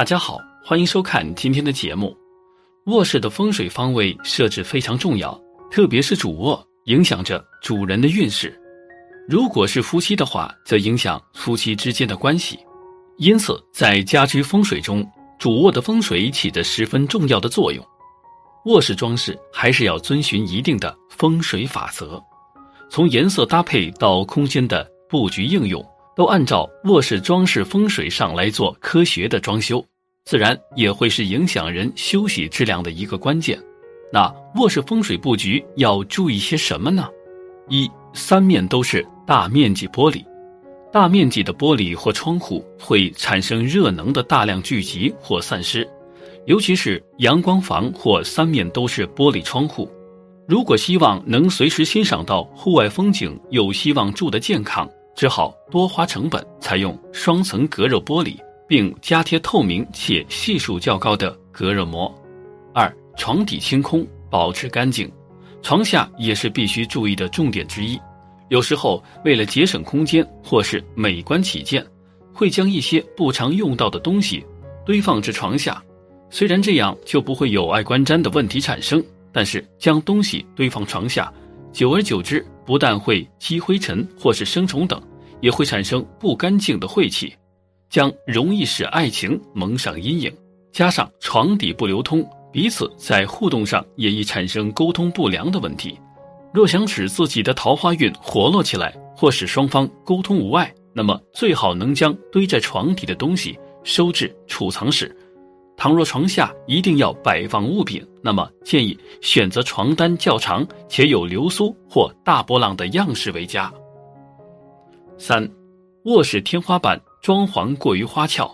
大家好，欢迎收看今天的节目。卧室的风水方位设置非常重要，特别是主卧，影响着主人的运势。如果是夫妻的话，则影响夫妻之间的关系。因此，在家居风水中，主卧的风水起着十分重要的作用。卧室装饰还是要遵循一定的风水法则，从颜色搭配到空间的布局应用，都按照卧室装饰风水上来做科学的装修，自然也会是影响人休息质量的一个关键。那卧室风水布局要注意些什么呢？一、三面都是大面积玻璃。大面积的玻璃或窗户会产生热能的大量聚集或散失，尤其是阳光房或三面都是玻璃窗户。如果希望能随时欣赏到户外风景，又希望住得健康，只好多花成本，采用双层隔热玻璃，并加贴透明且系数较高的隔热膜。二、床底清空，保持干净。床下也是必须注意的重点之一。有时候为了节省空间或是美观起见，会将一些不常用到的东西堆放至床下。虽然这样就不会有碍观瞻的问题产生，但是将东西堆放床下，久而久之，不但会积灰尘或是生虫等，也会产生不干净的晦气，将容易使爱情蒙上阴影。加上床底不流通，彼此在互动上也易产生沟通不良的问题。若想使自己的桃花运活络起来，或使双方沟通无碍，那么最好能将堆在床底的东西收至储藏室。倘若床下一定要摆放物品，那么建议选择床单较长且有流苏或大波浪的样式为佳。三、卧室天花板装潢过于花俏。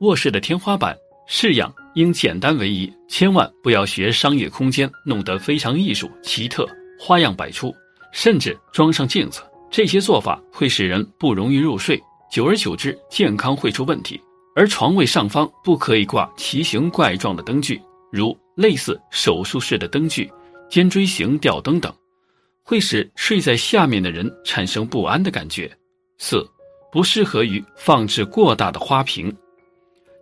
卧室的天花板式样应简单为宜，千万不要学商业空间弄得非常艺术奇特，花样百出，甚至装上镜子。这些做法会使人不容易入睡，久而久之健康会出问题。而床位上方不可以挂奇形怪状的灯具，如类似手术室的灯具、尖锥形吊灯等，会使睡在下面的人产生不安的感觉。四、不适合于放置过大的花瓶。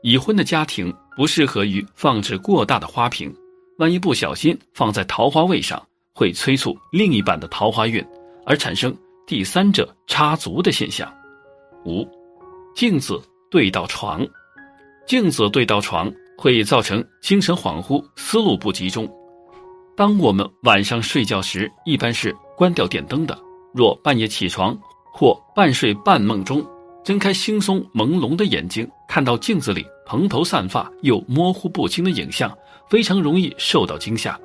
已婚的家庭不适合于放置过大的花瓶，万一不小心放在桃花位上，会催促另一半的桃花运，而产生第三者插足的现象。五、镜子对到床。镜子对到床会造成精神恍惚，思路不集中。当我们晚上睡觉时，一般是关掉电灯的，若半夜起床或半睡半梦中，睁开惺忪朦胧的眼睛，看到镜子里蓬头散发又模糊不清的影像，非常容易受到惊吓。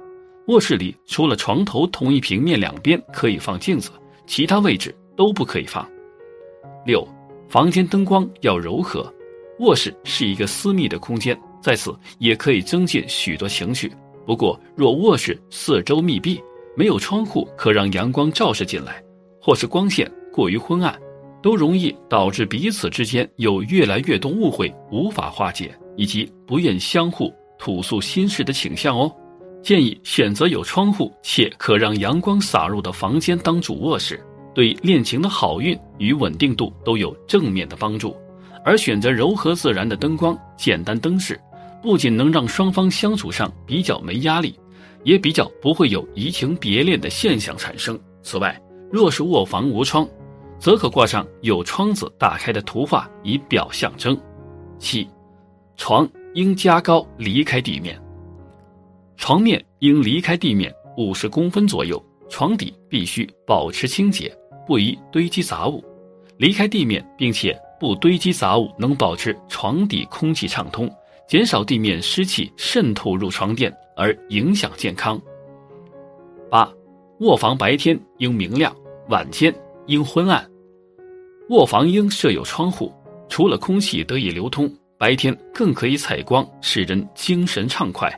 卧室里除了床头同一平面两边可以放镜子，其他位置都不可以放。六、房间灯光要柔和。卧室是一个私密的空间，在此也可以增进许多情趣。不过若卧室四周密闭，没有窗户可让阳光照射进来，或是光线过于昏暗，都容易导致彼此之间有越来越多误会无法化解，以及不愿相互吐诉心事的倾向哦。建议选择有窗户且可让阳光洒入的房间当主卧室，对恋情的好运与稳定度都有正面的帮助。而选择柔和自然的灯光、简单灯饰，不仅能让双方相处上比较没压力，也比较不会有移情别恋的现象产生。此外，若是卧房无窗，则可挂上有窗子打开的图画以表象征。七、床应加高离开地面。床面应离开地面50公分左右，床底必须保持清洁，不宜堆积杂物。离开地面并且不堆积杂物，能保持床底空气畅通，减少地面湿气渗透入床垫而影响健康。八、卧房白天应明亮，晚间应昏暗。卧房应设有窗户，除了空气得以流通，白天更可以采光，使人精神畅快。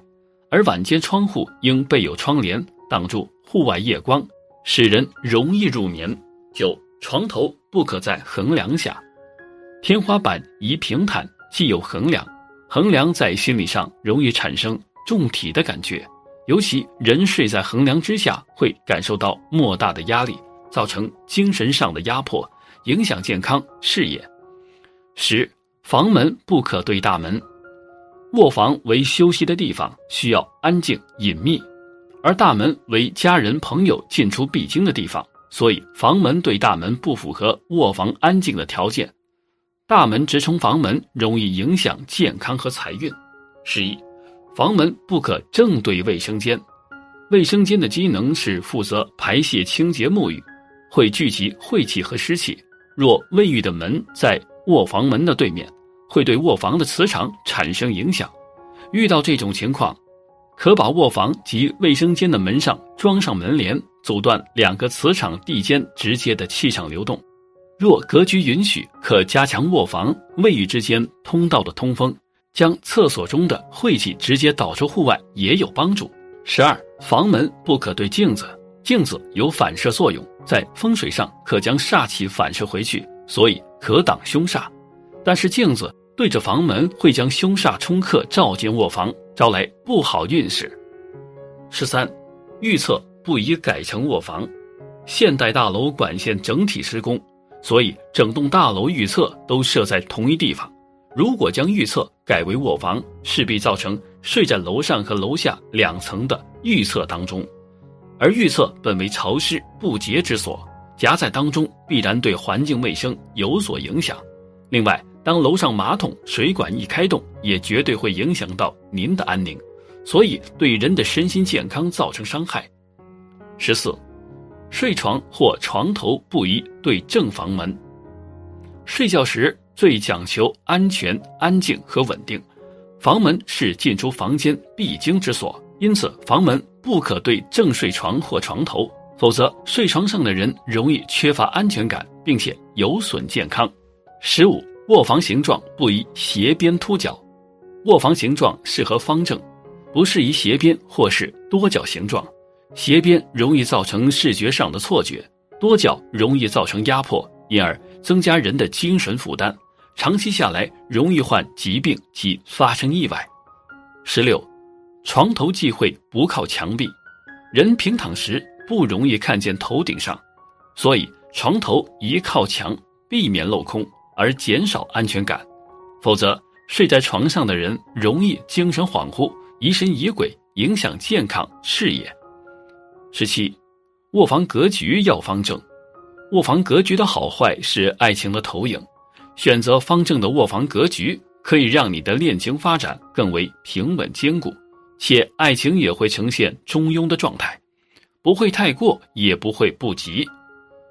而晚间窗户应备有窗帘，挡住户外夜光，使人容易入眠。九、床头不可在横梁下。天花板宜平坦，既有横梁，横梁在心理上容易产生重体的感觉，尤其人睡在横梁之下，会感受到莫大的压力，造成精神上的压迫，影响健康、事业。十、房门不可对大门。卧房为休息的地方，需要安静隐秘；而大门为家人朋友进出必经的地方，所以房门对大门不符合卧房安静的条件。大门直冲房门，容易影响健康和财运。11，房门不可正对卫生间。卫生间的机能是负责排泄、清洁、沐浴，会聚集晦气和湿气。若卫浴的门在卧房门的对面，会对卧房的磁场产生影响。遇到这种情况，可把卧房及卫生间的门上装上门帘，阻断两个磁场地间直接的气场流动。若格局允许，可加强卧房、卫浴之间通道的通风，将厕所中的晦气直接导出户外也有帮助。12，房门不可对镜子。镜子有反射作用，在风水上可将煞气反射回去，所以可挡凶煞。但是镜子对着房门会将凶煞冲克照进卧房，招来不好运势。13，预测不宜改成卧房。现代大楼管线整体施工，所以整栋大楼预测都设在同一地方。如果将预测改为卧房，势必造成睡在楼上和楼下两层的预测当中。而预测本为潮湿不洁之所，夹在当中必然对环境卫生有所影响。另外，当楼上马桶、水管一开动，也绝对会影响到您的安宁，所以对人的身心健康造成伤害。14，睡床或床头不宜对正房门。睡觉时最讲求安全、安静和稳定，房门是进出房间必经之所，因此房门不可对正睡床或床头，否则睡床上的人容易缺乏安全感，并且有损健康。15，卧房形状不宜斜边凸角。卧房形状适合方正，不适宜斜边或是多角形状。斜边容易造成视觉上的错觉，多角容易造成压迫，因而增加人的精神负担，长期下来容易患疾病及发生意外。16，床头忌讳不靠墙壁。人平躺时不容易看见头顶上，所以床头宜靠墙，避免镂空，而减少安全感。否则睡在床上的人容易精神恍惚，疑神疑鬼，影响健康视野。17，卧房格局要方正。卧房格局的好坏是爱情的投影，选择方正的卧房格局，可以让你的恋情发展更为平稳坚固，且爱情也会呈现中庸的状态，不会太过，也不会不及，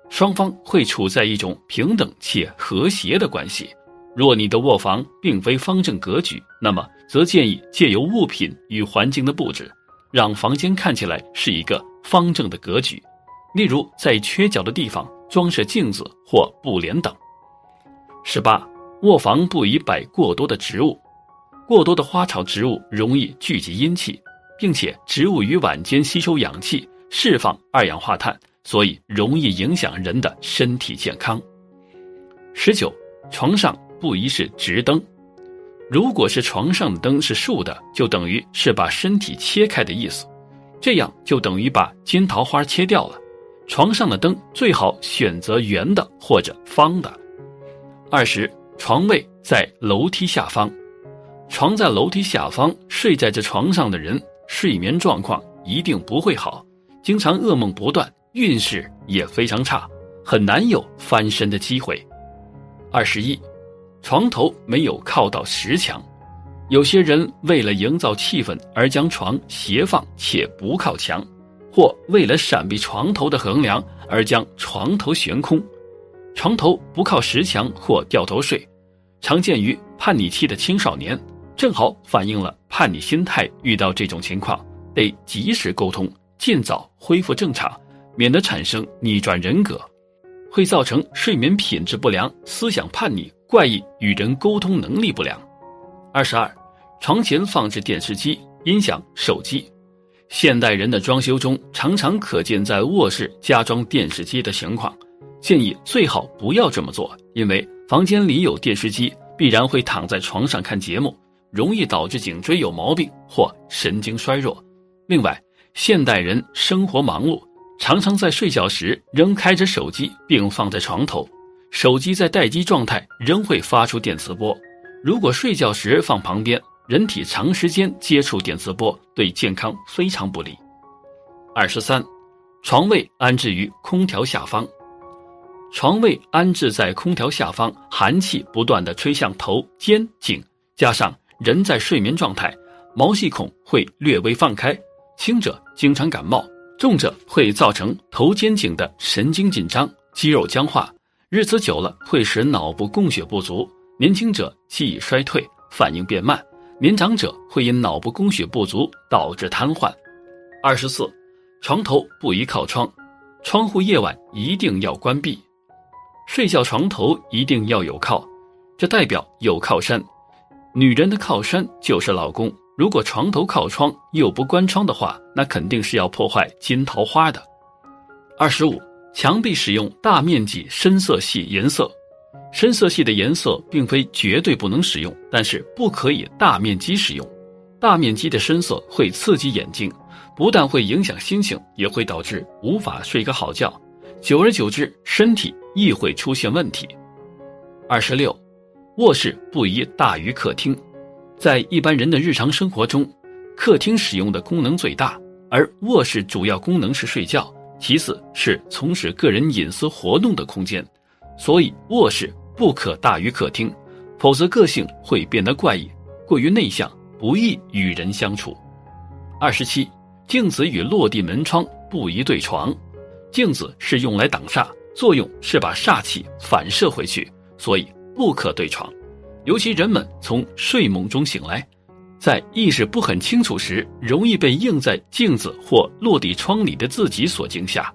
双方会处在一种平等且和谐的关系。若你的卧房并非方正格局，那么则建议借由物品与环境的布置，让房间看起来是一个方正的格局，例如在缺角的地方装设镜子或布帘等。18，卧房不宜摆过多的植物。过多的花草植物容易聚集阴气，并且植物于晚间吸收氧气，释放二氧化碳，所以容易影响人的身体健康。19，床上不宜是直灯。如果是床上的灯是竖的，就等于是把身体切开的意思，这样就等于把金桃花切掉了。床上的灯最好选择圆的或者方的。20，床位在楼梯下方。床在楼梯下方，睡在这床上的人睡眠状况一定不会好，经常噩梦不断，运势也非常差，很难有翻身的机会。21，床头没有靠到实墙。有些人为了营造气氛而将床斜放且不靠墙，或为了闪避床头的横梁而将床头悬空。床头不靠实墙或掉头睡，常见于叛逆期的青少年，正好反映了叛逆心态。遇到这种情况，得及时沟通，尽早恢复正常，免得产生逆转人格，会造成睡眠品质不良、思想叛逆、怪异、与人沟通能力不良。22，床前放置电视机、音响、手机。现代人的装修中常常可见在卧室加装电视机的情况，建议最好不要这么做，因为房间里有电视机必然会躺在床上看节目，容易导致颈椎有毛病或神经衰弱。另外，现代人生活忙碌，常常在睡觉时仍开着手机并放在床头，手机在待机状态仍会发出电磁波，如果睡觉时放旁边，人体长时间接触电磁波对健康非常不利。23. 床位安置于空调下方。床位安置在空调下方，寒气不断地吹向头、肩、颈，加上人在睡眠状态，毛细孔会略微放开，轻者经常感冒，重者会造成头肩颈的神经紧张、肌肉僵化，日子久了会使脑部供血不足，年轻者记忆衰退，反应变慢，年长者会因脑部供血不足导致瘫痪。24. 床头不宜靠窗，窗户夜晚一定要关闭。睡觉床头一定要有靠，这代表有靠山。女人的靠山就是老公，如果床头靠窗又不关窗的话，那肯定是要破坏金桃花的。25. 墙壁使用大面积深色系颜色。深色系的颜色并非绝对不能使用，但是不可以大面积使用。大面积的深色会刺激眼睛，不但会影响心情，也会导致无法睡个好觉，久而久之身体亦会出现问题。26. 卧室不宜大于客厅。在一般人的日常生活中，客厅使用的功能最大，而卧室主要功能是睡觉，其次是从事个人隐私活动的空间，所以卧室不可大于客厅，否则个性会变得怪异，过于内向，不易与人相处。27. 镜子与落地门窗不宜对床。镜子是用来挡煞，作用是把煞气反射回去，所以不可对床。尤其人们从睡梦中醒来，在意识不很清楚时，容易被映在镜子或落地窗里的自己所惊吓。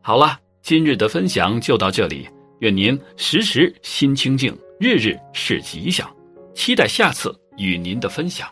好了，今日的分享就到这里，愿您时时心清静，日日是吉祥，期待下次与您的分享。